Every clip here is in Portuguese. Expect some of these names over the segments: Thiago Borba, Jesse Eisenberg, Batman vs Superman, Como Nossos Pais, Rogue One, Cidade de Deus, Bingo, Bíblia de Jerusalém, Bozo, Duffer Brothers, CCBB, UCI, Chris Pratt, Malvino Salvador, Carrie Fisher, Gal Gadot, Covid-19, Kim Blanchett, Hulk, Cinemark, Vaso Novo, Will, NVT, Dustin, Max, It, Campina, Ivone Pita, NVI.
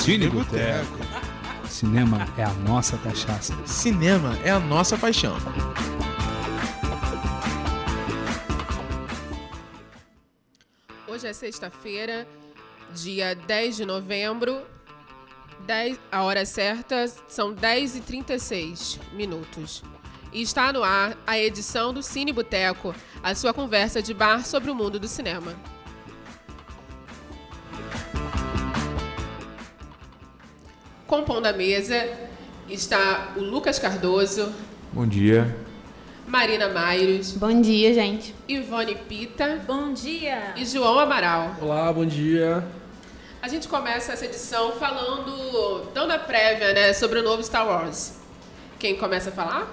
Cine Boteco. Cinema é a nossa cachaça. Cinema é a nossa paixão. Hoje é sexta-feira, dia 10 de novembro. A hora certa são 10h36. E está no ar a edição do Cine Boteco, a sua conversa de bar sobre o mundo do cinema. Compondo a mesa está o Lucas Cardoso. Bom dia. Marina Mayros. Bom dia, gente. Ivone Pita. Bom dia. E João Amaral. Olá, bom dia. A gente começa essa edição dando a prévia, né, sobre o novo Star Wars. Quem começa a falar?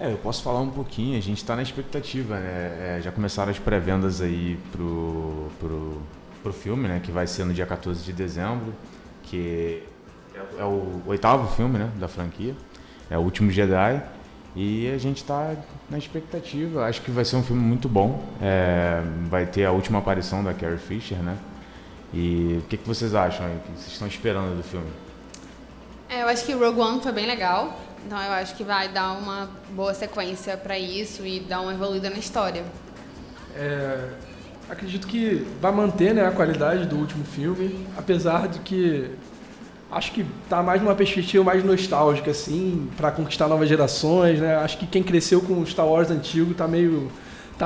Eu posso falar um pouquinho, a gente está na expectativa, né? Já começaram as pré-vendas aí pro filme, né? Que vai ser no dia 14 de dezembro, que é o 8º filme, né? Da franquia, é o último Jedi, e a gente está na expectativa. Acho que vai ser um filme muito bom, vai ter a última aparição da Carrie Fisher, né? E o que vocês acham aí? O que vocês estão esperando do filme? Eu acho que Rogue One foi bem legal. Então eu acho que vai dar uma boa sequência para isso e dar uma evoluída na história. Acredito que vai manter, né, a qualidade do último filme, apesar de que acho que tá mais numa perspectiva mais nostálgica, assim, para conquistar novas gerações, né? Acho que quem cresceu com o Star Wars antigo tá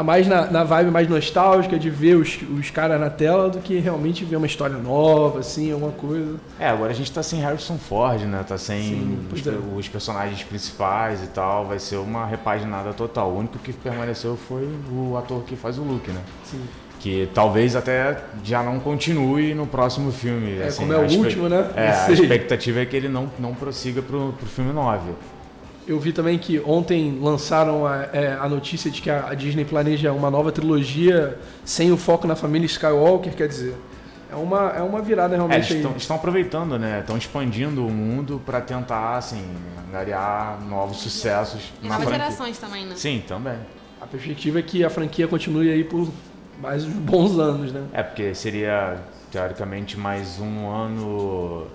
mais na vibe mais nostálgica de ver os caras na tela do que realmente ver uma história nova, assim, alguma coisa. Agora a gente tá sem Harrison Ford, né? Tá sem os personagens principais e tal. Vai ser uma repaginada total. O único que permaneceu foi o ator que faz o Luke, né? Sim. Que talvez até já não continue no próximo filme. Assim, como é o último, né? A expectativa é que ele não prossiga pro filme 9. Eu vi também que ontem lançaram a notícia de que a Disney planeja uma nova trilogia sem o foco na família Skywalker, quer dizer, é uma virada realmente. Estão aproveitando, né? Estão expandindo o mundo para tentar, assim, angariar novos sucessos na franquia. E novas gerações também, né? Sim, também. A perspectiva é que a franquia continue aí por mais uns bons anos, né? Porque seria, teoricamente, mais um ano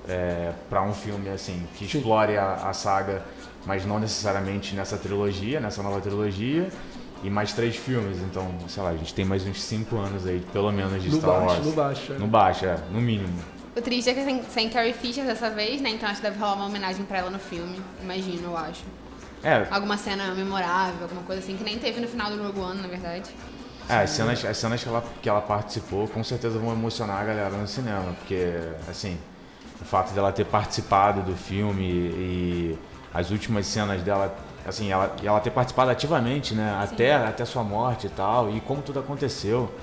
para um filme, assim, que explore a saga, mas não necessariamente nessa nova trilogia, e mais 3 filmes. Então, sei lá, a gente tem mais uns 5 anos aí, pelo menos, de Star Wars. No baixo, no mínimo. O triste é que sem Carrie Fisher dessa vez, né? Então acho que deve rolar uma homenagem pra ela no filme, imagino, eu acho. Alguma cena memorável, alguma coisa assim, que nem teve no final do Rogue One, na verdade. As cenas que ela participou, com certeza vão emocionar a galera no cinema, porque, assim, o fato dela ter participado do filme e as últimas cenas dela, assim, ela ter participado ativamente, né? Até sua morte e tal, e como tudo aconteceu,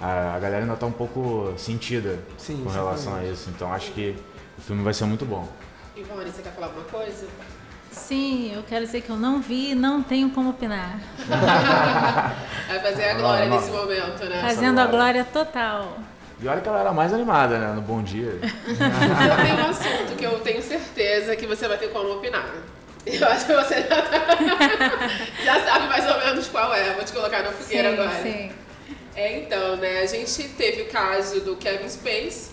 a galera ainda tá um pouco sentida com relação a isso. Então acho que o filme vai ser muito bom. Ivone, você quer falar alguma coisa? Sim, eu quero dizer que eu não vi e não tenho como opinar. Vai fazer a glória nesse momento, né? Fazendo a glória total. E olha que ela era mais animada, né? No Bom Dia. Você tem um assunto que eu tenho certeza que você vai ter como opinar. Eu acho que você já sabe mais ou menos qual é. Vou te colocar na fogueira agora. Sim. Então, né? A gente teve o caso do Kevin Spacey.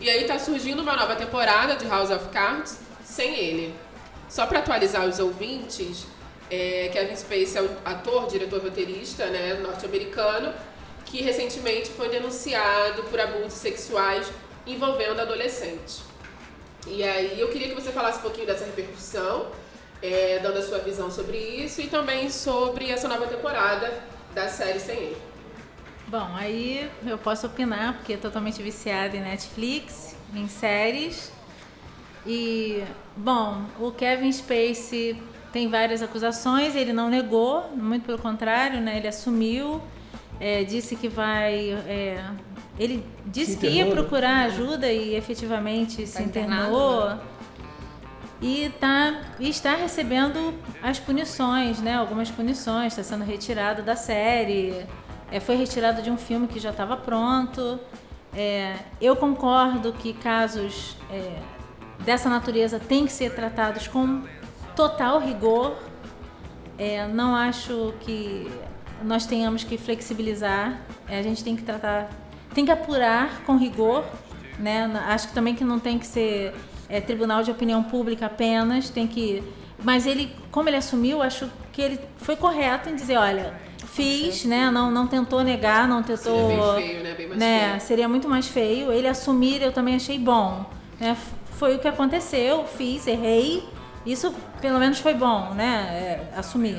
E aí tá surgindo uma nova temporada de House of Cards sem ele. Só para atualizar os ouvintes, Kevin Spacey é um ator, diretor, roteirista, né? Norte-americano, que recentemente foi denunciado por abusos sexuais envolvendo adolescentes. E aí eu queria que você falasse um pouquinho dessa repercussão, dando a sua visão sobre isso e também sobre essa nova temporada da série sem ele. Bom, aí eu posso opinar, porque é totalmente viciada em Netflix, em séries. E, bom, o Kevin Spacey tem várias acusações, ele não negou, muito pelo contrário, né? Ele assumiu. Disse que vai... ele disse que ia procurar ajuda e efetivamente se internou. E está recebendo as punições, né? Algumas punições. Está sendo retirado da série. Foi retirado de um filme que já estava pronto. Eu concordo que casos dessa natureza têm que ser tratados com total rigor. Não acho que nós tenhamos que flexibilizar, a gente tem que apurar com rigor né? Acho que também que não tem que ser tribunal de opinião pública apenas, tem que... Mas ele, como ele assumiu, acho que ele foi correto em dizer, olha, fiz, né? Não tentou negar, não tentou... Seria bem feio, né? Bem mais feio. Seria muito mais feio. Ele assumir, eu também achei bom, né? Foi o que aconteceu, fiz, errei. Isso, pelo menos, foi bom, né? Assumir.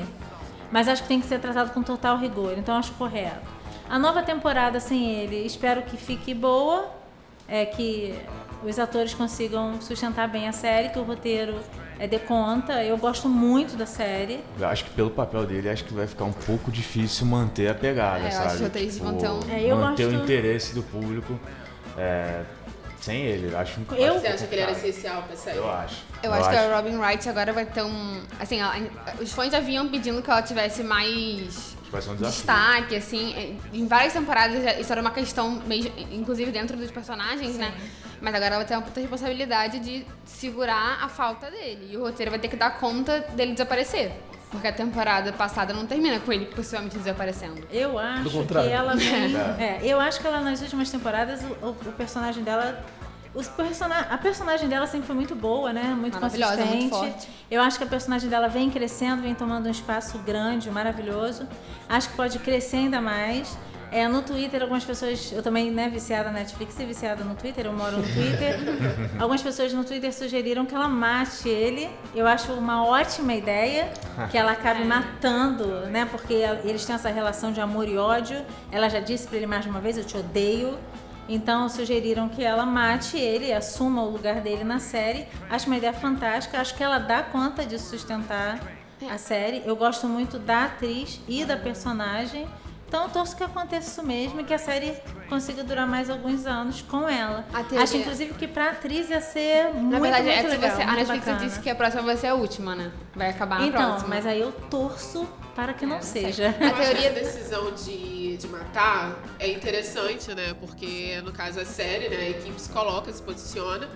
Mas acho que tem que ser tratado com total rigor, então acho correto. A nova temporada sem ele, espero que fique boa, que os atores consigam sustentar bem a série, que o roteiro dê conta. Eu gosto muito da série. Eu acho que pelo papel dele, acho que vai ficar um pouco difícil manter a pegada, sabe? Eu acho que eles vão ter o interesse do público. Sem ele, acho que... Você acha que ele era essencial pra sair? Eu acho. Eu acho que a Robin Wright agora vai ter um... Assim, os fãs já vinham pedindo que ela tivesse mais... Vai ser um desafio. Destaque, assim. Em várias temporadas isso era uma questão, mesmo, inclusive dentro dos personagens, sim, né? Mas agora ela vai ter uma puta responsabilidade de segurar a falta dele. E o roteiro vai ter que dar conta dele desaparecer. Porque a temporada passada não termina com ele possivelmente desaparecendo. Eu acho que ela... eu acho que ela, nas últimas temporadas, o personagem dela... A personagem dela sempre foi muito boa, né? Muito consistente. Muito forte. Eu acho que a personagem dela vem crescendo, vem tomando um espaço grande, maravilhoso. Acho que pode crescer ainda mais. No Twitter, algumas pessoas... Eu também, né, viciada na Netflix e viciada no Twitter. Eu moro no Twitter. Algumas pessoas no Twitter sugeriram que ela mate ele. Eu acho uma ótima ideia que ela acabe matando, né? Porque eles têm essa relação de amor e ódio. Ela já disse pra ele mais de uma vez, eu te odeio. Então, sugeriram que ela mate ele, assuma o lugar dele na série. Acho uma ideia fantástica. Acho que ela dá conta de sustentar a série. Eu gosto muito da atriz e da personagem. Então, torço que aconteça isso mesmo e que a série consiga durar mais alguns anos com ela. Acho, inclusive, que pra atriz ia ser muito, na verdade, muito legal. A Netflix disse que a próxima vai ser a última, né? Vai acabar na próxima. Então, mas aí eu torço para que não seja. A teoria da decisão de matar é interessante, né? Porque, no caso, a série, né? A equipe se coloca, se posiciona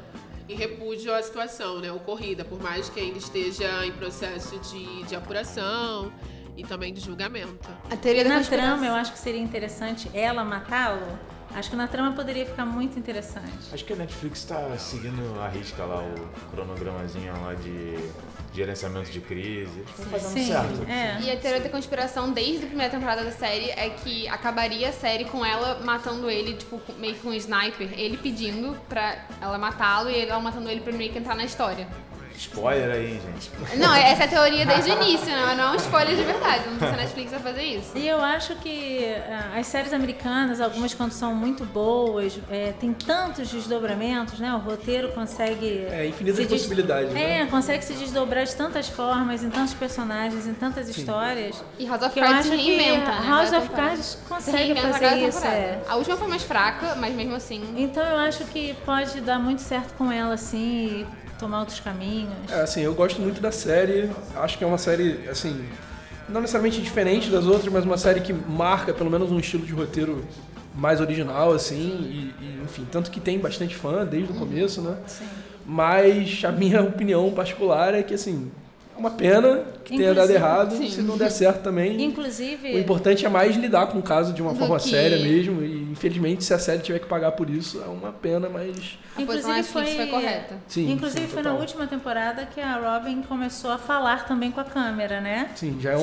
em repúdio à situação, né? Ocorrida, por mais que ainda esteja em processo de apuração... E também de julgamento. A teoria da trama, eu acho que seria interessante ela matá-lo. Acho que na trama poderia ficar muito interessante. Acho que a Netflix tá seguindo a risca lá, o cronogramazinho lá de gerenciamento de crise. Acho que tá fazendo certo. E a teoria da conspiração, desde a primeira temporada da série, é que acabaria a série com ela matando ele, tipo, meio que um sniper. Ele pedindo pra ela matá-lo e ela matando ele pra meio que entrar na história. Spoiler aí, gente. Não, essa é a teoria desde o início, não é um spoiler de verdade. Não sei se a Netflix vai fazer isso. E eu acho que as séries americanas, algumas quando são muito boas, tem tantos desdobramentos, né? O roteiro consegue... infinitas possibilidades, né? Consegue se desdobrar de tantas formas, em tantos personagens, em tantas histórias. E House of Cards se reinventa, né? House of Cards consegue fazer isso, A última foi mais fraca, mas mesmo assim... Então eu acho que pode dar muito certo com ela, assim, e tomar outros caminhos. Assim, eu gosto muito da série, acho que é uma série, assim, não necessariamente diferente das outras, mas uma série que marca, pelo menos, um estilo de roteiro mais original, assim, e enfim, tanto que tem bastante fã desde o começo, né? Sim. Mas a minha opinião particular é que, assim, é uma pena que tenha dado errado, se não der certo também. Inclusive... O importante é mais lidar com o caso de uma forma séria mesmo, e infelizmente, se a série tiver que pagar por isso, é uma pena, mas... Inclusive foi correta. Sim, foi na última temporada que a Robin começou a falar também com a câmera, né? Sim, já é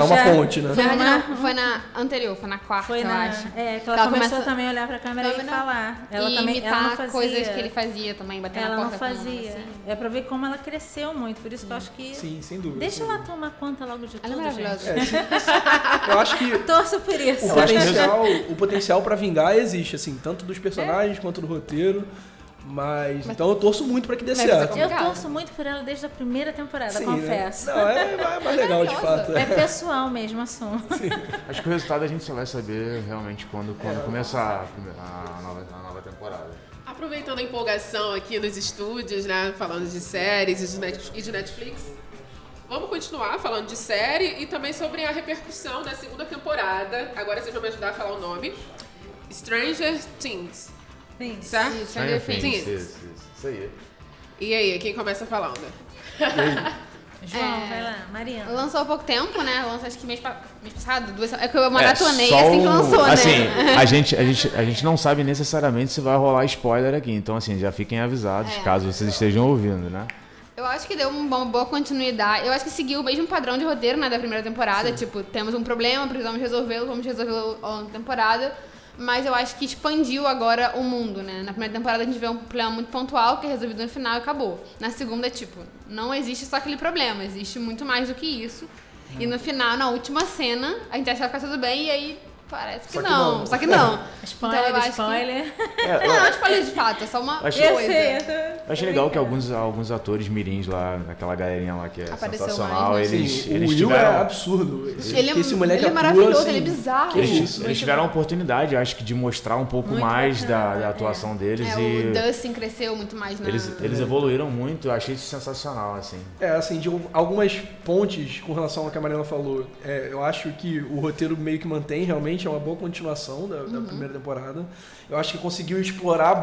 uma ponte, né? Foi na quarta, eu acho. Que ela começou também a olhar pra câmera e falar. Ela também imitar coisas que ele fazia também, bater na porta. Ela não fazia. É pra ver como ela cresceu muito, por isso que eu acho que... Sim, sem dúvida. Deixa ela tomar conta logo de tudo, gente. Eu acho que... Torço por isso. O potencial pra vingar existe, assim, tanto dos personagens quanto do roteiro. Mas então eu torço muito pra que dê certo. Eu torço muito por ela desde a primeira temporada, sim, confesso. Né? Não, é mais legal, de fato. É pessoal mesmo, assunto. Acho que o resultado a gente só vai saber realmente quando começar a nova temporada. Aproveitando a empolgação aqui nos estúdios, né? Falando de séries e de Netflix. Vamos continuar falando de série e também sobre a repercussão da segunda temporada. Agora vocês vão me ajudar a falar o nome. Stranger Things. Certo? Stranger Things. Isso aí. E aí, quem começa falando? João, vai lá, Marina. Lançou há pouco tempo, né? Lançou acho que mês passado, 2 semanas. É que eu maratonei assim que lançou, né? Assim, a gente não sabe necessariamente se vai rolar spoiler aqui. Então, assim, já fiquem avisados, caso vocês estejam ouvindo, né? Eu acho que deu uma boa continuidade. Eu acho que seguiu o mesmo padrão de roteiro, né, da primeira temporada. Sim. Tipo, temos um problema, precisamos resolvê-lo, vamos resolvê-lo ao longo da temporada. Mas eu acho que expandiu agora o mundo, né? Na primeira temporada a gente vê um problema muito pontual que é resolvido no final e acabou. Na segunda, tipo, não existe só aquele problema, existe muito mais do que isso. E no final, na última cena, a gente acha que vai ficar tudo bem e aí parece que não. Só que não. Spoiler, então, spoiler. Que... Não, spoiler de fato, é só uma coisa. Eu achei legal que alguns atores mirins lá, aquela galerinha lá que é apareceu sensacional, mais, né? eles tiveram... Will é absurdo. Ele é maravilhoso, assim, ele é bizarro. Eles tiveram a oportunidade, acho que, de mostrar um pouco muito mais da atuação deles. O Dustin cresceu muito mais. Eles evoluíram muito, eu achei isso sensacional, assim. Assim, de algumas pontes com relação ao que a Marina falou, eu acho que o roteiro meio que mantém, realmente, é uma boa continuação da primeira temporada. Eu acho que conseguiu explorar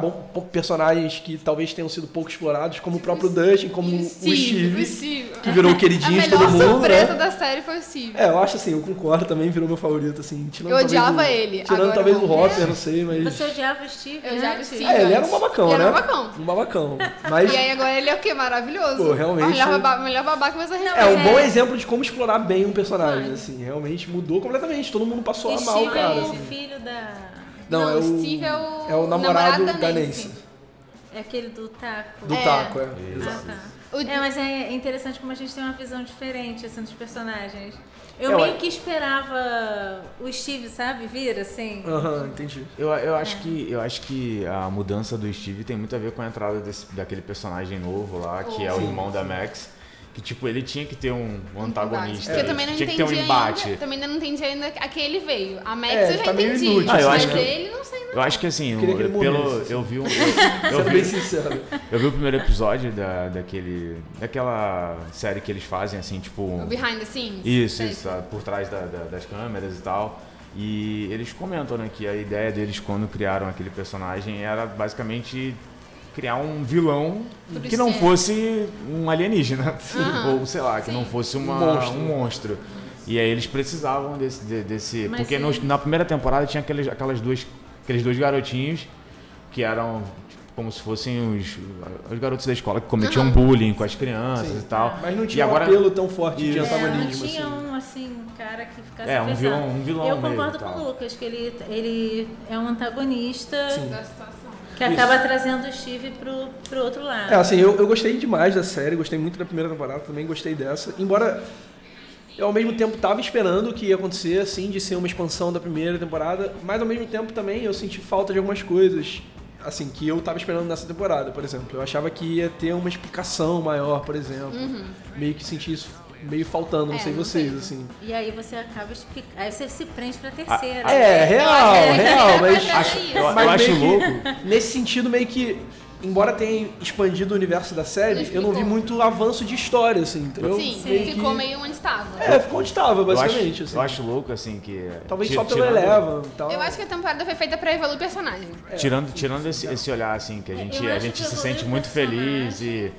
personagens que talvez tenham sido pouco explorados, como o próprio Dustin, como o Steve, que virou o queridinho de todo mundo. A melhor surpresa da série foi o Steve. Eu acho assim, eu concordo também, virou meu favorito, assim. Eu odiava ele. Tirando talvez o Hopper, não sei, mas... Você odiava o Steve? Eu odiava o Steve. Ele era um babacão, né? Mas... E aí agora ele é o quê? Maravilhoso. Pô, realmente... Melhor babaca que você recebeu. É um bom exemplo de como explorar bem um personagem, assim. Realmente mudou completamente. Todo mundo passou a mal. Cara, assim. O filho da... Não, o Steve é o namorado da Nancy. É aquele do taco. Do taco, exato. Ah, tá. Mas é interessante como a gente tem uma visão diferente, assim, dos personagens. Eu meio que esperava o Steve, sabe, vir, assim. Entendi. Eu acho que a mudança do Steve tem muito a ver com a entrada daquele personagem novo lá, que é o irmão da Max. Que, tipo, ele tinha que ter um antagonista. Eu também não tinha que ter um embate. Eu também ainda não entendi ainda a que ele veio. A Max eu já tá entendi. Inútil, mas ele não sei nada. Eu acho que assim, eu vi o primeiro episódio daquela série que eles fazem, assim, tipo... O Behind the Scenes. Isso, por trás das câmeras e tal. E eles comentam, né, que a ideia deles quando criaram aquele personagem era basicamente... criar um vilão que não fosse um alienígena, ou sei lá, que não fosse um monstro. E aí eles precisavam desse porque na primeira temporada tinha aqueles dois garotinhos que eram como se fossem os garotos da escola que cometiam bullying com as crianças e tal. Mas não tinha um apelo tão forte de antagonismo. Não tinha assim. Cara que ficasse um vilão. Eu concordo com o Lucas, que ele é um antagonista da situação. Que acaba trazendo o Steve pro outro lado. Assim, eu gostei demais da série, gostei muito da primeira temporada, também gostei dessa. Embora eu, ao mesmo tempo, tava esperando o que ia acontecer, assim, de ser uma expansão da primeira temporada, mas, ao mesmo tempo, também eu senti falta de algumas coisas, assim, que eu tava esperando nessa temporada, por exemplo. Eu achava que ia ter uma explicação maior, por exemplo. Meio que senti isso... meio faltando, não sei vocês, assim. E aí você acaba explicando, aí você se prende pra terceira. Real, mas... eu acho louco. Nesse sentido, meio que, embora tenha expandido o universo da série, eu não vi muito avanço de história, assim, entendeu? Sim. Ficou meio onde estava. Ficou onde estava, basicamente. Eu acho louco, assim, que... Talvez só pelo Eleven e tal. Eu acho que a temporada foi feita pra evoluir o personagem. Tirando esse olhar, assim, que a gente se sente muito feliz e...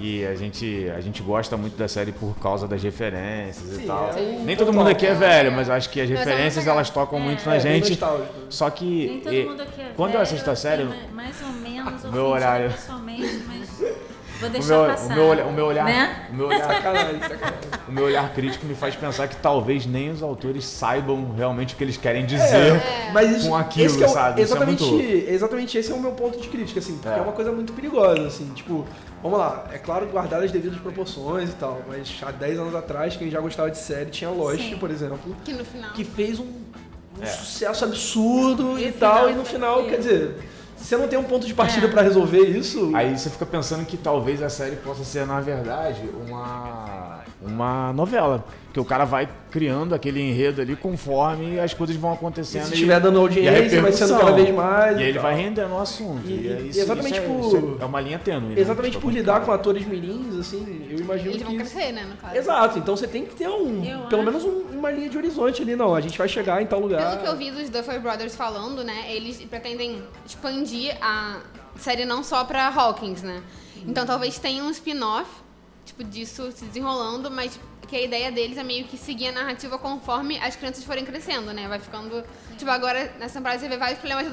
E a gente gosta muito da série por causa das referências e tal. Nem todo mundo aqui é velho, mas acho que as referências elas tocam muito na gente. Só que nem todo mundo aqui é quando eu assisto a série, mais ou menos meu horário pessoalmente, mas vou deixar passar. O meu olhar crítico me faz pensar que talvez nem os autores saibam realmente o que eles querem dizer com aquilo, sabe? Exatamente, esse é o meu ponto de crítica, assim, porque é uma coisa muito perigosa, assim, tipo, vamos lá, é claro, guardar as devidas proporções e tal, mas há 10 anos atrás, quem já gostava de série tinha Lost, por exemplo, que, no final... que fez um sucesso absurdo e tal, e no final, quer dizer... Você não tem um ponto de partida pra resolver isso? Aí você fica pensando que talvez a série possa ser, na verdade, uma novela. Que o cara vai criando aquele enredo ali conforme as coisas vão acontecendo. E se estiver dando audiência, vai sendo cada vez mais. E aí ele vai rendendo o assunto. É uma linha tênue. Exatamente, né? Por lidar com atores mirins, assim, eu imagino eles que... Eles vão crescer, né, no caso. Exato, então você tem que ter pelo menos uma linha de horizonte ali, não. A gente vai chegar em tal lugar. Pelo que eu vi dos Duffer Brothers falando, né, eles pretendem expandir a série não só pra Hawkins, né? Então talvez tenha um spin-off tipo, disso se desenrolando, mas que a ideia deles é meio que seguir a narrativa conforme as crianças forem crescendo, né? Vai ficando... Sim. Tipo, agora, nessa temporada, você vê vários problemas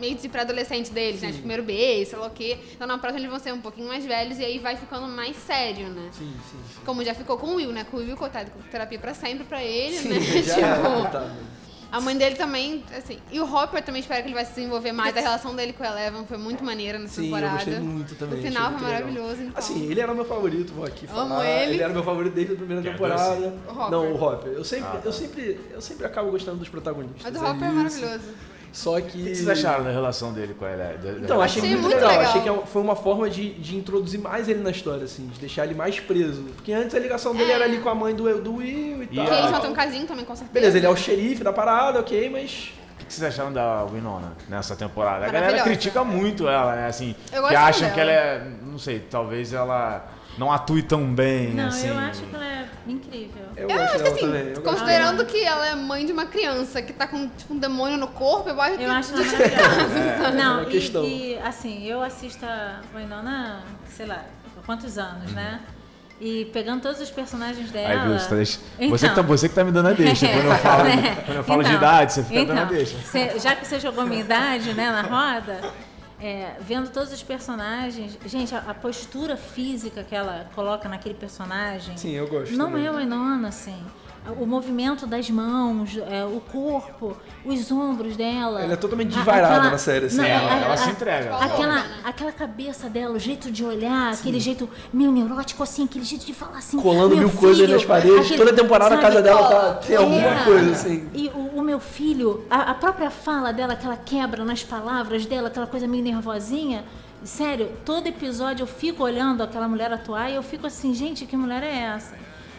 meio de pré-adolescente deles, né? Tipo, primeiro beijo, sei lá o quê. Então, na próxima, eles vão ser um pouquinho mais velhos e aí vai ficando mais sério, né? Sim, sim, sim. Como já ficou com o Will, né? Com o Will, coitado, com terapia pra sempre pra ele, sim, né? Já tipo... A mãe dele também, assim... E o Hopper também, espero que ele vai se desenvolver mais. A relação dele com o Eleven foi muito maneira nessa temporada. Sim, eu gostei muito também. O final foi maravilhoso, então. Assim, ele era meu favorito, vou aqui falar. Amo ele. Ele era meu favorito desde a primeira temporada. O Hopper. Não, o Hopper. Eu sempre acabo gostando dos protagonistas. Mas o Hopper é maravilhoso. Só que... O que vocês acharam da relação dele com a Eleven? Então, achei muito legal. Achei que foi uma forma de introduzir mais ele na história, assim. De deixar ele mais preso. Porque antes a ligação dele era ali com a mãe do Will e tal. Porque eles já tem um casinho também, com certeza. Beleza, ele é o xerife da parada, ok, mas... O que vocês acharam da Winona nessa temporada? A galera critica muito ela, né? Assim, que acham que ela é... Não sei, talvez ela... Não atue tão bem, não, assim. Não, eu acho que ela é incrível. Eu acho que, assim, considerando que ela é mãe de uma criança que tá com, tipo, um demônio no corpo, eu acho que... Eu acho ela maravilhosa. Não, e, assim, eu assisto a Winona, sei lá, há quantos anos, né? E pegando todos os personagens dela... Ai, Deus, você que tá me dando a deixa. Quando eu falo de idade, você fica dando a deixa. Já que você jogou minha idade, né, na roda... vendo todos os personagens, gente, a postura física que ela coloca naquele personagem... Sim, eu gosto. Não também. É o Winona, assim. O movimento das mãos, o corpo, os ombros dela... Ela é totalmente desvairada na série, assim. Não, ela se entrega. Aquela cabeça dela, o jeito de olhar, aquele jeito meio neurótico, assim, aquele jeito de falar assim... Colando mil coisas nas paredes, toda temporada a casa dela tem alguma coisa, assim... E o meu filho, a própria fala dela, aquela quebra nas palavras dela, aquela coisa meio nervosinha... Sério, todo episódio eu fico olhando aquela mulher atuar e eu fico assim, gente, que mulher é essa?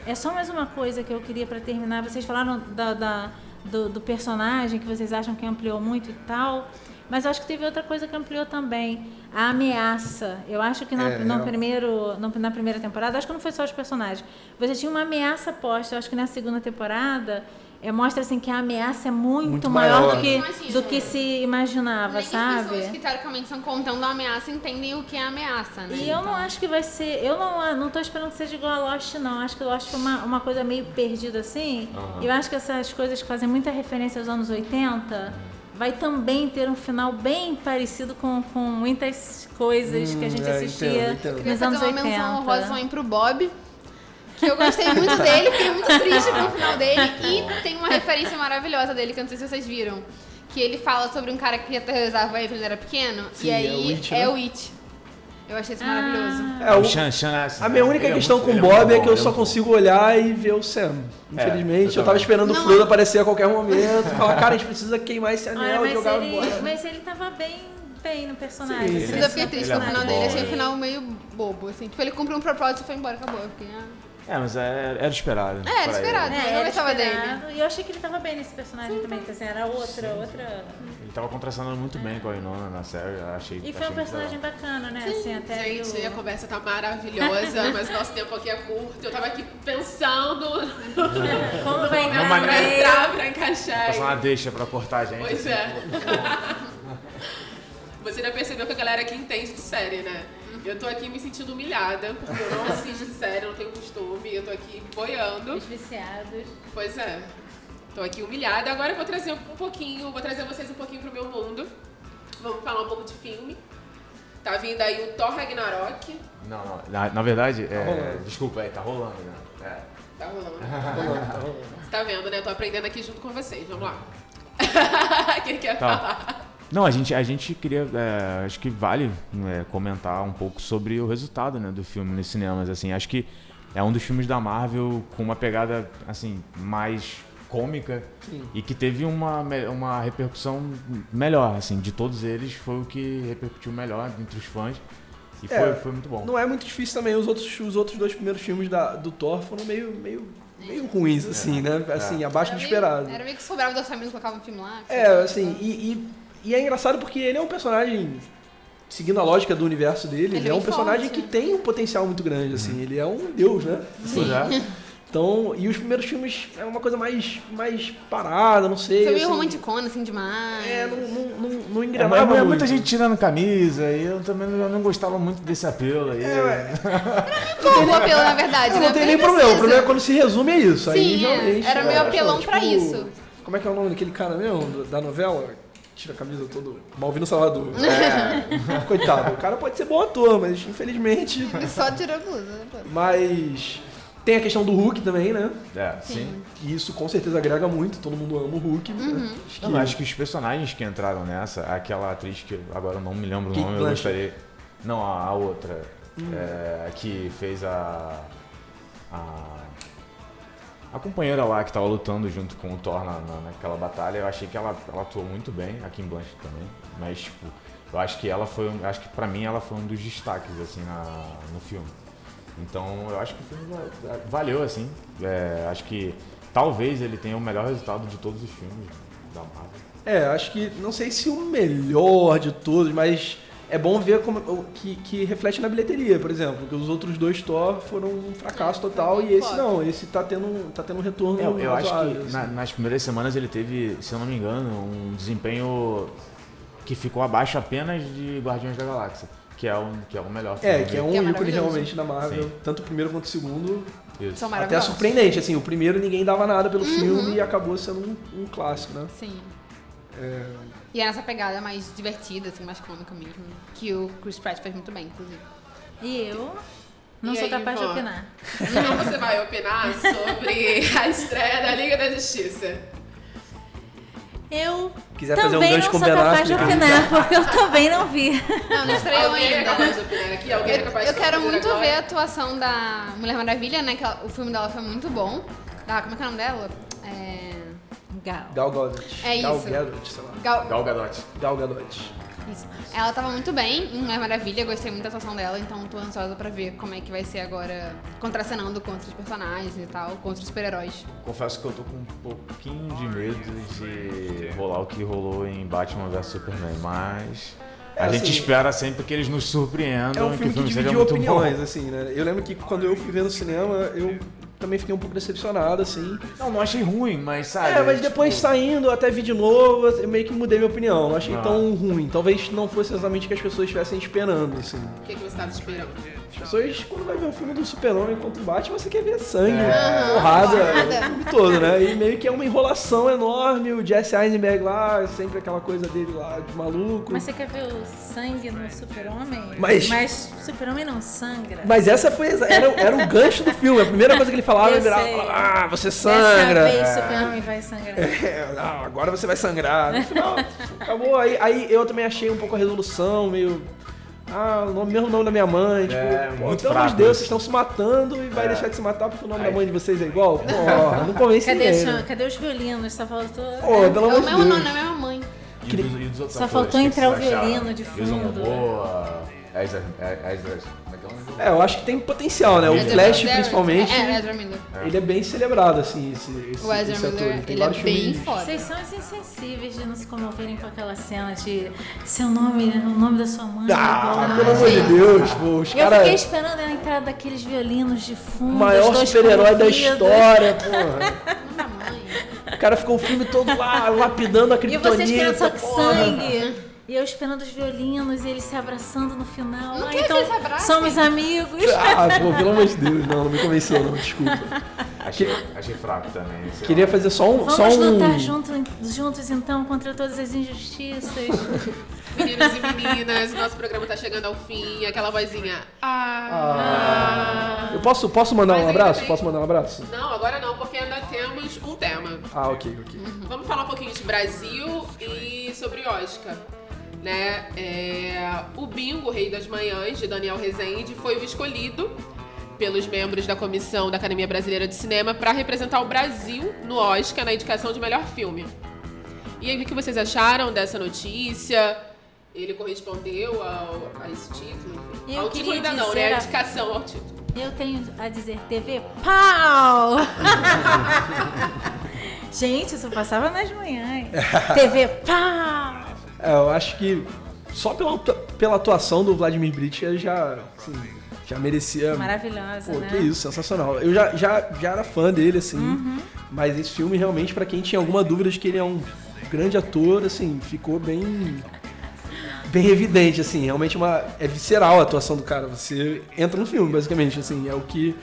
É só mais uma coisa que eu queria para terminar. Vocês falaram do personagem que vocês acham que ampliou muito e tal, mas eu acho que teve outra coisa que ampliou também. A ameaça. Eu acho que na primeira temporada, acho que não foi só os personagens. Você tinha uma ameaça posta. Eu acho que na segunda temporada mostra assim, que a ameaça é muito maior do que se imaginava, nem sabe? As pessoas que teoricamente estão contando a ameaça entendem o que é ameaça, né? E eu não acho que vai ser... Eu não tô esperando que seja igual a Lost, não. Acho que Lost foi uma coisa meio perdida, assim. Uhum. Eu acho que essas coisas que fazem muita referência aos anos 80... vai também ter um final bem parecido com muitas coisas que a gente assistia nos anos 80. Eu queria fazer uma menção honrosa também pro Bob, que eu gostei muito dele, fiquei muito triste com o final dele, e tem uma referência maravilhosa dele, que eu não sei se vocês viram, que ele fala sobre um cara que aterrorizava ele quando ele era pequeno, sim, e aí é o It. Eu achei isso maravilhoso. A minha única questão com o Bob é que eu só consigo olhar e ver o Sam. Infelizmente, eu tava esperando o Frodo aparecer a qualquer momento, falar, cara, a gente precisa queimar esse anel e jogar embora. Mas ele tava bem no personagem. Sim, eu fiquei triste com o final dele, achei o final meio bobo, assim. Tipo, ele cumpriu um propósito e foi embora, acabou. Mas era esperado. Era esperado, eu gostava dele. E eu achei que ele tava bem nesse personagem também, porque assim, era outra... Ele tava contrastando muito bem com a Winona na série, achei. E foi um personagem bacana, né? Sim. Assim, até gente, a conversa tá maravilhosa, mas o nosso tempo aqui é curto. Eu tava aqui pensando como vai entrar pra encaixar. Passar uma deixa pra cortar a gente. Pois é. Você já percebeu que a galera aqui entende de série, né? Eu tô aqui me sentindo humilhada, porque eu não assisto série, não tenho costume, eu tô aqui boiando. Os viciados. Pois é. Tô aqui humilhada. Agora eu vou trazer vocês um pouquinho pro meu mundo. Vamos falar um pouco de filme. Tá vindo aí o Thor Ragnarok. Não, na verdade, tá rolando, né? Tá rolando. Você tá vendo, né? Tô aprendendo aqui junto com vocês, vamos lá. Quem quer falar? Não, a gente queria, acho que vale comentar um pouco sobre o resultado, né, do filme nos cinemas, assim, acho que é um dos filmes da Marvel com uma pegada, assim, mais... cômica. Sim. E que teve uma repercussão melhor, assim, de todos eles foi o que repercutiu melhor entre os fãs e foi muito bom. Não é muito difícil também, os outros dois primeiros filmes do Thor foram meio ruins, assim, né, assim, abaixo do esperado. Era meio que sobrava do orçamento e colocava um filme lá. Assim, e é engraçado porque ele é um personagem, seguindo a lógica do universo dele, ele é um personagem forte, que tem um potencial muito grande, assim, ele é um deus, né? Sim. Então, e os primeiros filmes é uma coisa mais parada, não sei. Você é meio romanticona, assim, demais. É, não engrenava muito. É muita gente tirando camisa, e eu também não gostava muito desse apelo aí. É, não o apelo, na verdade, né? Não tem nem problema, o problema é quando se resume a isso. Sim, aí, era meio apelão tipo, pra isso. Como é que é o nome daquele cara mesmo, da novela? Tira a camisa todo. Malvino Salvador. É. Coitado, o cara pode ser bom ator, mas infelizmente... Ele só tira a blusa. Mas... Tem a questão do Hulk também, né? É, sim. E isso com certeza agrega muito, todo mundo ama o Hulk. Uhum. Né? Acho que os personagens que entraram nessa, aquela atriz que agora eu não me lembro o nome, eu gostaria... Não, a outra, que fez a companheira lá que tava lutando junto com o Thor naquela batalha, eu achei que ela atuou muito bem, a Kim Blanchett também, mas tipo, eu acho que pra mim ela foi um dos destaques assim no filme. Então eu acho que o filme valeu, assim. É, acho que talvez ele tenha o melhor resultado de todos os filmes da Marvel. É, acho que, não sei se o melhor de todos, mas é bom ver como, que reflete na bilheteria, por exemplo. Porque os outros dois Thor foram um fracasso total e esse não. Esse tá tendo um retorno. Eu acho que assim, nas primeiras semanas ele teve, se eu não me engano, um desempenho que ficou abaixo apenas de Guardiões da Galáxia. Que é o melhor filme. É, que é um ícone realmente da Marvel. Sim. Tanto o primeiro quanto o segundo. Isso. São maravilhosos. Até surpreendente, assim. O primeiro ninguém dava nada pelo filme e acabou sendo um clássico, né? Sim. É... E é nessa pegada mais divertida, assim, mais cômica mesmo. Que o Chris Pratt faz muito bem, inclusive. E eu não sou capaz de opinar. Então você vai opinar sobre a estreia da Liga da Justiça. Eu quiser também fazer um não sou capaz de opinar, porque eu também não vi. Não estreou ainda. É capaz de opinar aqui? Alguém é capaz de opinar? Eu quero muito ver a atuação da Mulher Maravilha, né? Que o filme dela foi muito bom. Como é que é o nome dela? Gal Gadot. É isso. Gal Gadot, sei lá. Gal Gadot. Isso. Ela tava muito bem em Mulher Maravilha, gostei muito da atuação dela, então tô ansiosa pra ver como é que vai ser agora, contracenando contra os personagens e tal, contra os super-heróis. Confesso que eu tô com um pouquinho de medo de rolar o que rolou em Batman vs Superman, mas a gente espera sempre que eles nos surpreendam. É um filme que dividiu opiniões, assim, né? Eu lembro que quando eu fui ver no cinema, eu também fiquei um pouco decepcionado, assim. Não achei ruim, mas sabe... mas depois saindo, até vi de novo, eu meio que mudei minha opinião. Não achei tão ruim. Talvez não fosse exatamente o que as pessoas estivessem esperando, assim. O que você estava esperando? As pessoas, quando vai ver um filme do Super-Homem contra o Batman, você quer ver sangue, porrada, o filme todo, né? E meio que é uma enrolação enorme, o Jesse Eisenberg lá, sempre aquela coisa dele lá, de maluco. Mas você quer ver o sangue no Super-Homem? Mas Super-Homem não sangra. Mas essa foi... Era o gancho do filme, a primeira coisa que ele falava, ele virava, você sangra. Dessa vez Super-Homem vai sangrar. Não, agora você vai sangrar. No final, acabou. Aí eu também achei um pouco a resolução, meio... o mesmo nome da minha mãe, tipo, muito pelo amor de Deus, vocês estão se matando e vai deixar de se matar porque o nome da mãe de vocês é igual? Pô, não convence ninguém. Cadê os violinos? Só faltou... pelo amor de Deus. É o meu nome da minha mãe. Só faltou entrar o violino de fundo. Eu acho que tem potencial, né? O Flash, principalmente, ele é bem celebrado, assim, esse ator. Ele é bem foda. Vocês são insensíveis de não se comoverem com aquela cena de seu nome, o nome da sua mãe. Pelo amor de Deus, pô, os caras... Eu fiquei esperando a entrada daqueles violinos de fundo. O maior super-herói da história, porra. O cara ficou o filme todo lá, lapidando a criptonita. E vocês querendo só que sangue... E eu esperando os violinos e eles se abraçando no final. Não então, que se abraçam. Somos amigos. Pelo amor de Deus, não me convenceu, não, desculpa. Achei fraco também. Queria fazer só um... Vamos lutar juntos, então, contra todas as injustiças. Meninos e meninas, nosso programa tá chegando ao fim. Aquela vozinha... Eu posso mandar um abraço? Também... Posso mandar um abraço? Não, agora não, porque ainda temos um tema. Ok. Vamos falar um pouquinho de Brasil e sobre Oscar. Né? O Bingo, Rei das Manhãs, de Daniel Rezende, foi o escolhido pelos membros da comissão da Academia Brasileira de Cinema para representar o Brasil no Oscar na indicação de melhor filme. E aí, o que vocês acharam dessa notícia? Ele correspondeu a esse título? Ao título ainda não, né? A indicação ao título. Eu tenho a dizer TV Pau! Gente, isso passava nas manhãs. TV Pau! Eu acho que só pela atuação do Vladimir Brits já assim, Já merecia. Maravilhosa, pô, né? Que isso, sensacional. Eu já era fã dele, assim. Uhum. Mas esse filme, realmente, pra quem tinha alguma dúvida de que ele é um grande ator, assim, ficou bem evidente, assim. Realmente é visceral a atuação do cara. Você entra no filme, basicamente, assim. É o que...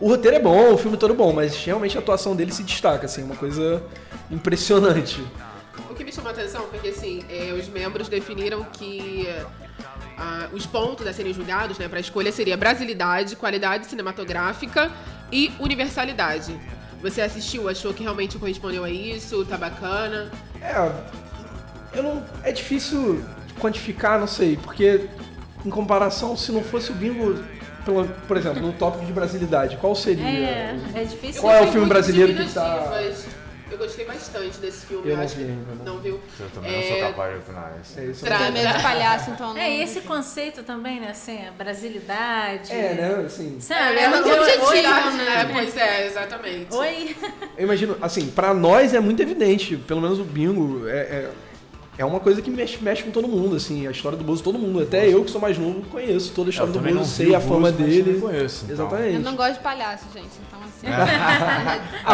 O roteiro é bom, o filme todo bom, mas realmente a atuação dele se destaca, assim. É uma coisa impressionante. O que me chamou a atenção foi que, assim, os membros definiram que... os pontos a serem julgados, né, para a escolha seria brasilidade, qualidade cinematográfica e universalidade. Você assistiu, achou que realmente correspondeu a isso? Tá bacana? É difícil quantificar, não sei, porque em comparação, se não fosse o Bingo, por exemplo, no tópico de brasilidade, qual seria? É difícil. Qual é o filme brasileiro que tá... Eu gostei bastante desse filme, eu acho que não viu. Eu também não sou capaz de opinar isso. É isso. Mesmo palhaço, então. Não... E esse conceito também, né, assim, a brasilidade. Né, assim... Sabe, é um objetivo, né? Pois é, exatamente. Oi! Eu imagino, assim, pra nós é muito evidente, pelo menos o Bingo, é uma coisa que mexe com todo mundo, assim, a história do Bozo, todo mundo. Até eu, que sou mais novo, conheço toda a história do Bozo, sei a fama dele. Eu conheço, então. Exatamente. Eu não gosto de palhaço, gente, então assim...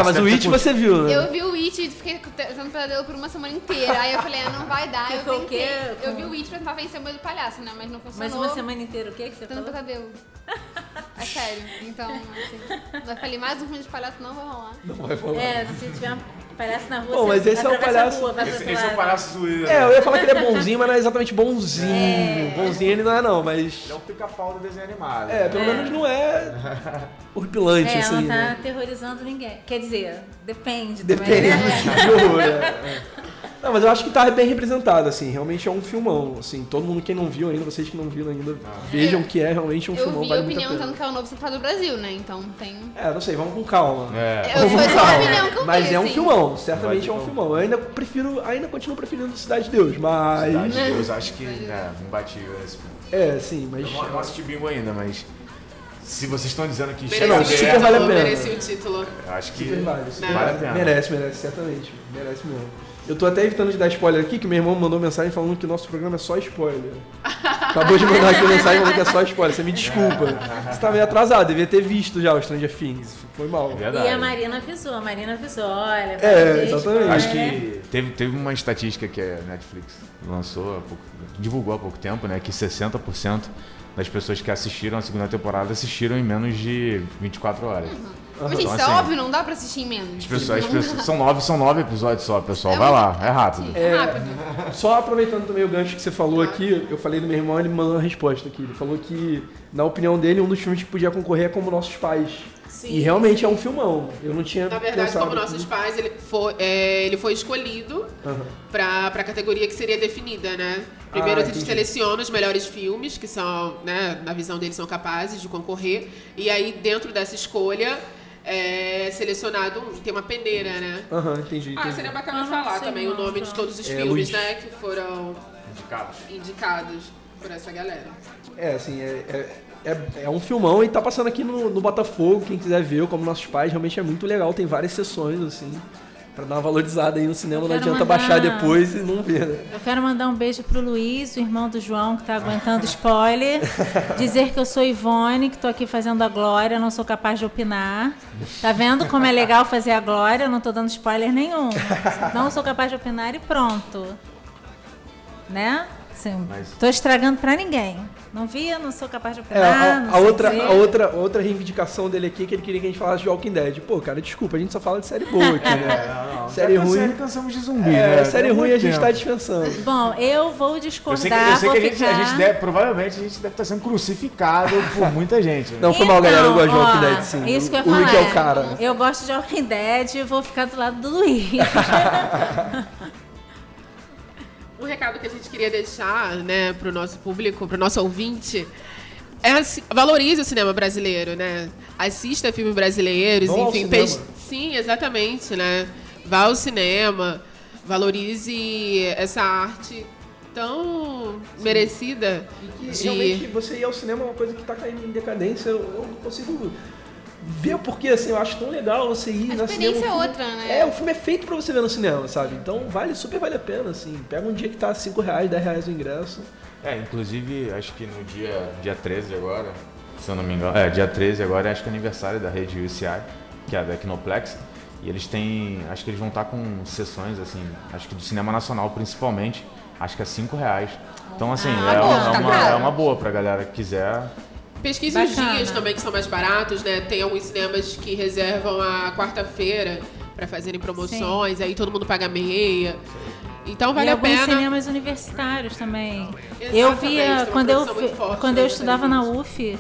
mas o It você viu, né? Eu vi o It e fiquei tentando pesadelo por uma semana inteira. Aí eu falei, não vai dar, eu vi o It pra tentar vencer o Bozo de palhaço, né? Mas não funcionou. Mas uma semana inteira o que que você falou? Tentando pesadelo. É sério. Então, assim... Eu falei, mais um filme de palhaço não vai rolar. Não vai rolar. Se tiver palhaço na rua, mas esse é o palhaço. Rua, esse é o palhaço zoeiro. Eu ia falar que ele é bonzinho, mas não é exatamente bonzinho. Bonzinho ele não é, não, mas... Ele é um pica-pau do desenho animado. Pelo menos não é horripilante, assim. Não tá aterrorizando ninguém. Quer dizer, depende também, né? Não, mas eu acho que tá bem representado, assim. Realmente é um filmão, assim. Todo mundo que não viu ainda, vocês que não viram ainda, vejam que é realmente um filmão. Eu vi a opinião tanto que é o novo central do Brasil, né? Então tem... Não sei, vamos com calma. Mas é um filmão, certamente é um filmão. Eu ainda continuo preferindo Cidade de Deus, mas... Cidade de Deus, acho que não batiu esse filme. Sim, mas... Eu não assisti Bingo ainda, mas... Se vocês estão dizendo que... Super vale a pena. Mereci o título. Acho que vale a pena. Merece, certamente. Merece mesmo. Eu tô até evitando de dar spoiler aqui, que meu irmão mandou mensagem falando que o nosso programa é só spoiler. Acabou de mandar aqui uma mensagem falando que é só spoiler. Você me desculpa. Você tá meio atrasado. Devia ter visto já o Stranger Things. Foi mal. É verdade. E a Marina avisou. Olha, exatamente. Acho que teve uma estatística que a Netflix lançou, divulgou há pouco tempo, né? Que 60% das pessoas que assistiram a segunda temporada assistiram em menos de 24 horas. Mas, gente, então, isso é óbvio, não dá pra assistir em menos. São nove episódios só, pessoal. Vai lá, é rápido. Só aproveitando também o gancho que você falou aqui, eu falei do meu irmão, ele mandou uma resposta aqui. Ele falou que, na opinião dele, um dos filmes que podia concorrer é Como Nossos Pais. Sim, e realmente é um filmão. Eu não tinha pensado. Na verdade, Como Nossos Pais, ele foi escolhido pra categoria que seria definida, né? Primeiro eles selecionam os melhores filmes que são, né, na visão deles, são capazes de concorrer. E aí, dentro dessa escolha... selecionado, tem uma peneira, né? Entendi. Seria bacana falar também o nome de todos os filmes, né, que foram indicados por essa galera. É um filmão e tá passando aqui no Botafogo, quem quiser ver, Como Nossos Pais, realmente é muito legal, tem várias sessões, assim, pra dar uma valorizada aí no cinema, não adianta baixar depois e não ver, né? Eu quero mandar um beijo pro Luiz, o irmão do João, que tá aguentando spoiler, dizer que eu sou Ivone, que tô aqui fazendo a Glória, não sou capaz de opinar. Tá vendo como é legal fazer a Glória? Não tô dando spoiler nenhum. Não sou capaz de opinar e pronto. Né? Sim. Tô estragando pra ninguém. Não vi, não sou capaz de opinar. A outra reivindicação dele aqui é que ele queria que a gente falasse de Walking Dead. Pô, cara, desculpa, a gente só fala de série boa aqui, né? Série ruim. Cansamos de zumbi, né? Série ruim a gente tá dispensando. Bom, eu vou discordar. Eu sei que provavelmente a gente deve estar sendo crucificado por muita gente. Né? Não, foi mal, galera. Eu gosto de Walking Dead, sim. Isso que eu ia falar. O Rick é o cara. Eu gosto de Walking Dead e vou ficar do lado do Luiz. O recado que a gente queria deixar, né, pro nosso público, pro nosso ouvinte, valorize o cinema brasileiro, né? Assista filmes brasileiros, enfim. Sim, exatamente, né? Vá ao cinema, valorize essa arte tão merecida. E que, realmente, você ir ao cinema é uma coisa que tá caindo em decadência, eu não consigo... ver, porque assim, eu acho tão legal você ir no cinema. A experiência é outra, né? O filme é feito pra você ver no cinema, sabe? Então super vale a pena, assim. Pega um dia que tá R$5, R$10 o ingresso. Inclusive, acho que no dia 13 agora, se eu não me engano, dia 13 agora, acho que é aniversário da rede UCI, que é a da Kinoplex, e eles têm, acho que eles vão estar com sessões, assim, acho que do cinema nacional principalmente, acho que é R$5. Então, assim, é uma boa pra galera que quiser. Pesquisa os dias também, que são mais baratos, né? Tem alguns cinemas que reservam a quarta-feira pra fazerem promoções, aí todo mundo paga meia. Então vale a pena. E alguns cinemas universitários também. Exatamente, eu via, quando eu estudava na UF,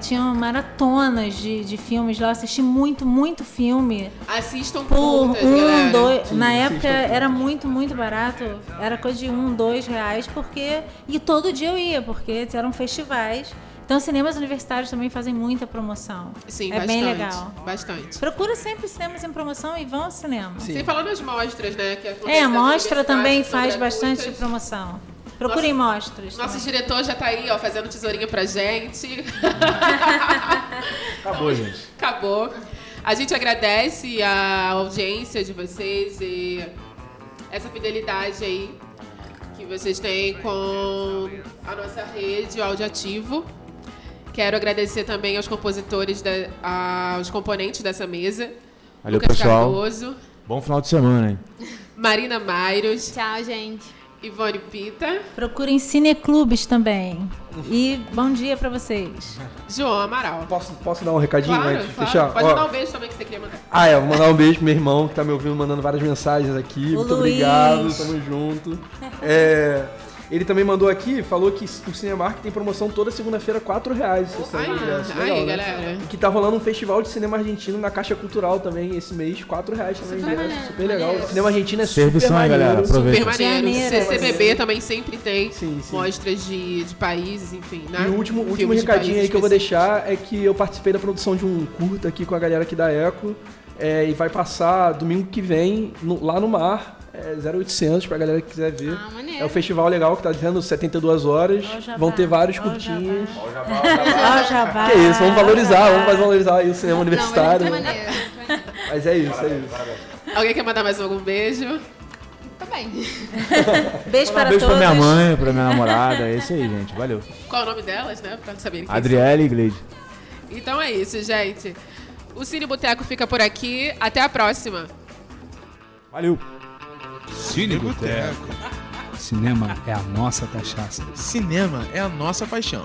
tinham maratonas de filmes lá, assisti muito filme. Assistam por R$1, R$2. Na época era muito barato, era coisa de R$1, R$2, porque... E todo dia eu ia, porque eram festivais. Então, cinemas universitários também fazem muita promoção. Sim, bastante. É bem legal. Bastante. Procura sempre cinemas em promoção e vão ao cinema. Sim. Sem falar nas mostras, né? Que a mostra também faz bastante de promoção. Procurem mostras. Nosso diretor já tá aí, ó, fazendo tesourinha pra gente. Acabou, gente. Acabou. A gente agradece a audiência de vocês e essa fidelidade aí que vocês têm com a nossa rede Audioativo. Quero agradecer também aos compositores, aos componentes dessa mesa. Valeu, Lucas Cardoso. Bom final de semana, hein? Marina Mayros. Tchau, gente. Ivone Pita. Procurem cineclubes também. E bom dia pra vocês. João Amaral. Posso dar um recadinho antes de fechar? Pode mandar um beijo também que você queria mandar. Eu vou mandar um beijo pro meu irmão que tá me ouvindo, mandando várias mensagens aqui. Muito obrigado, tamo junto. Ele também mandou aqui, falou que o Cinemark tem promoção toda segunda-feira, R$4. Legal, galera. Né? E que tá rolando um festival de cinema argentino na Caixa Cultural também esse mês, R$4 também. Super legal. O cinema argentino é super maneiro. Galera, aproveita. Super maneiro. CCBB também sempre tem mostras de países, enfim. Né? E o último recadinho aí que eu vou deixar é que eu participei da produção de um curta aqui com a galera aqui da Eco e vai passar domingo que vem lá no Mar. 0800 pra galera que quiser ver. É um festival legal que tá dizendo 72 horas. Vão ter vários curtinhos. Que é isso, vamos valorizar aí o cinema universitário. Mas é isso. Alguém quer mandar mais algum beijo? Também. Beijo para todos. Beijo pra minha mãe, pra minha namorada. É isso aí, gente. Valeu. Qual é o nome delas, né? Pra saber. Adriele e Gleide. Então é isso, gente. O Cine Boteco fica por aqui. Até a próxima. Valeu. Cine Boteco. Cinema é a nossa cachaça. Cinema é a nossa paixão.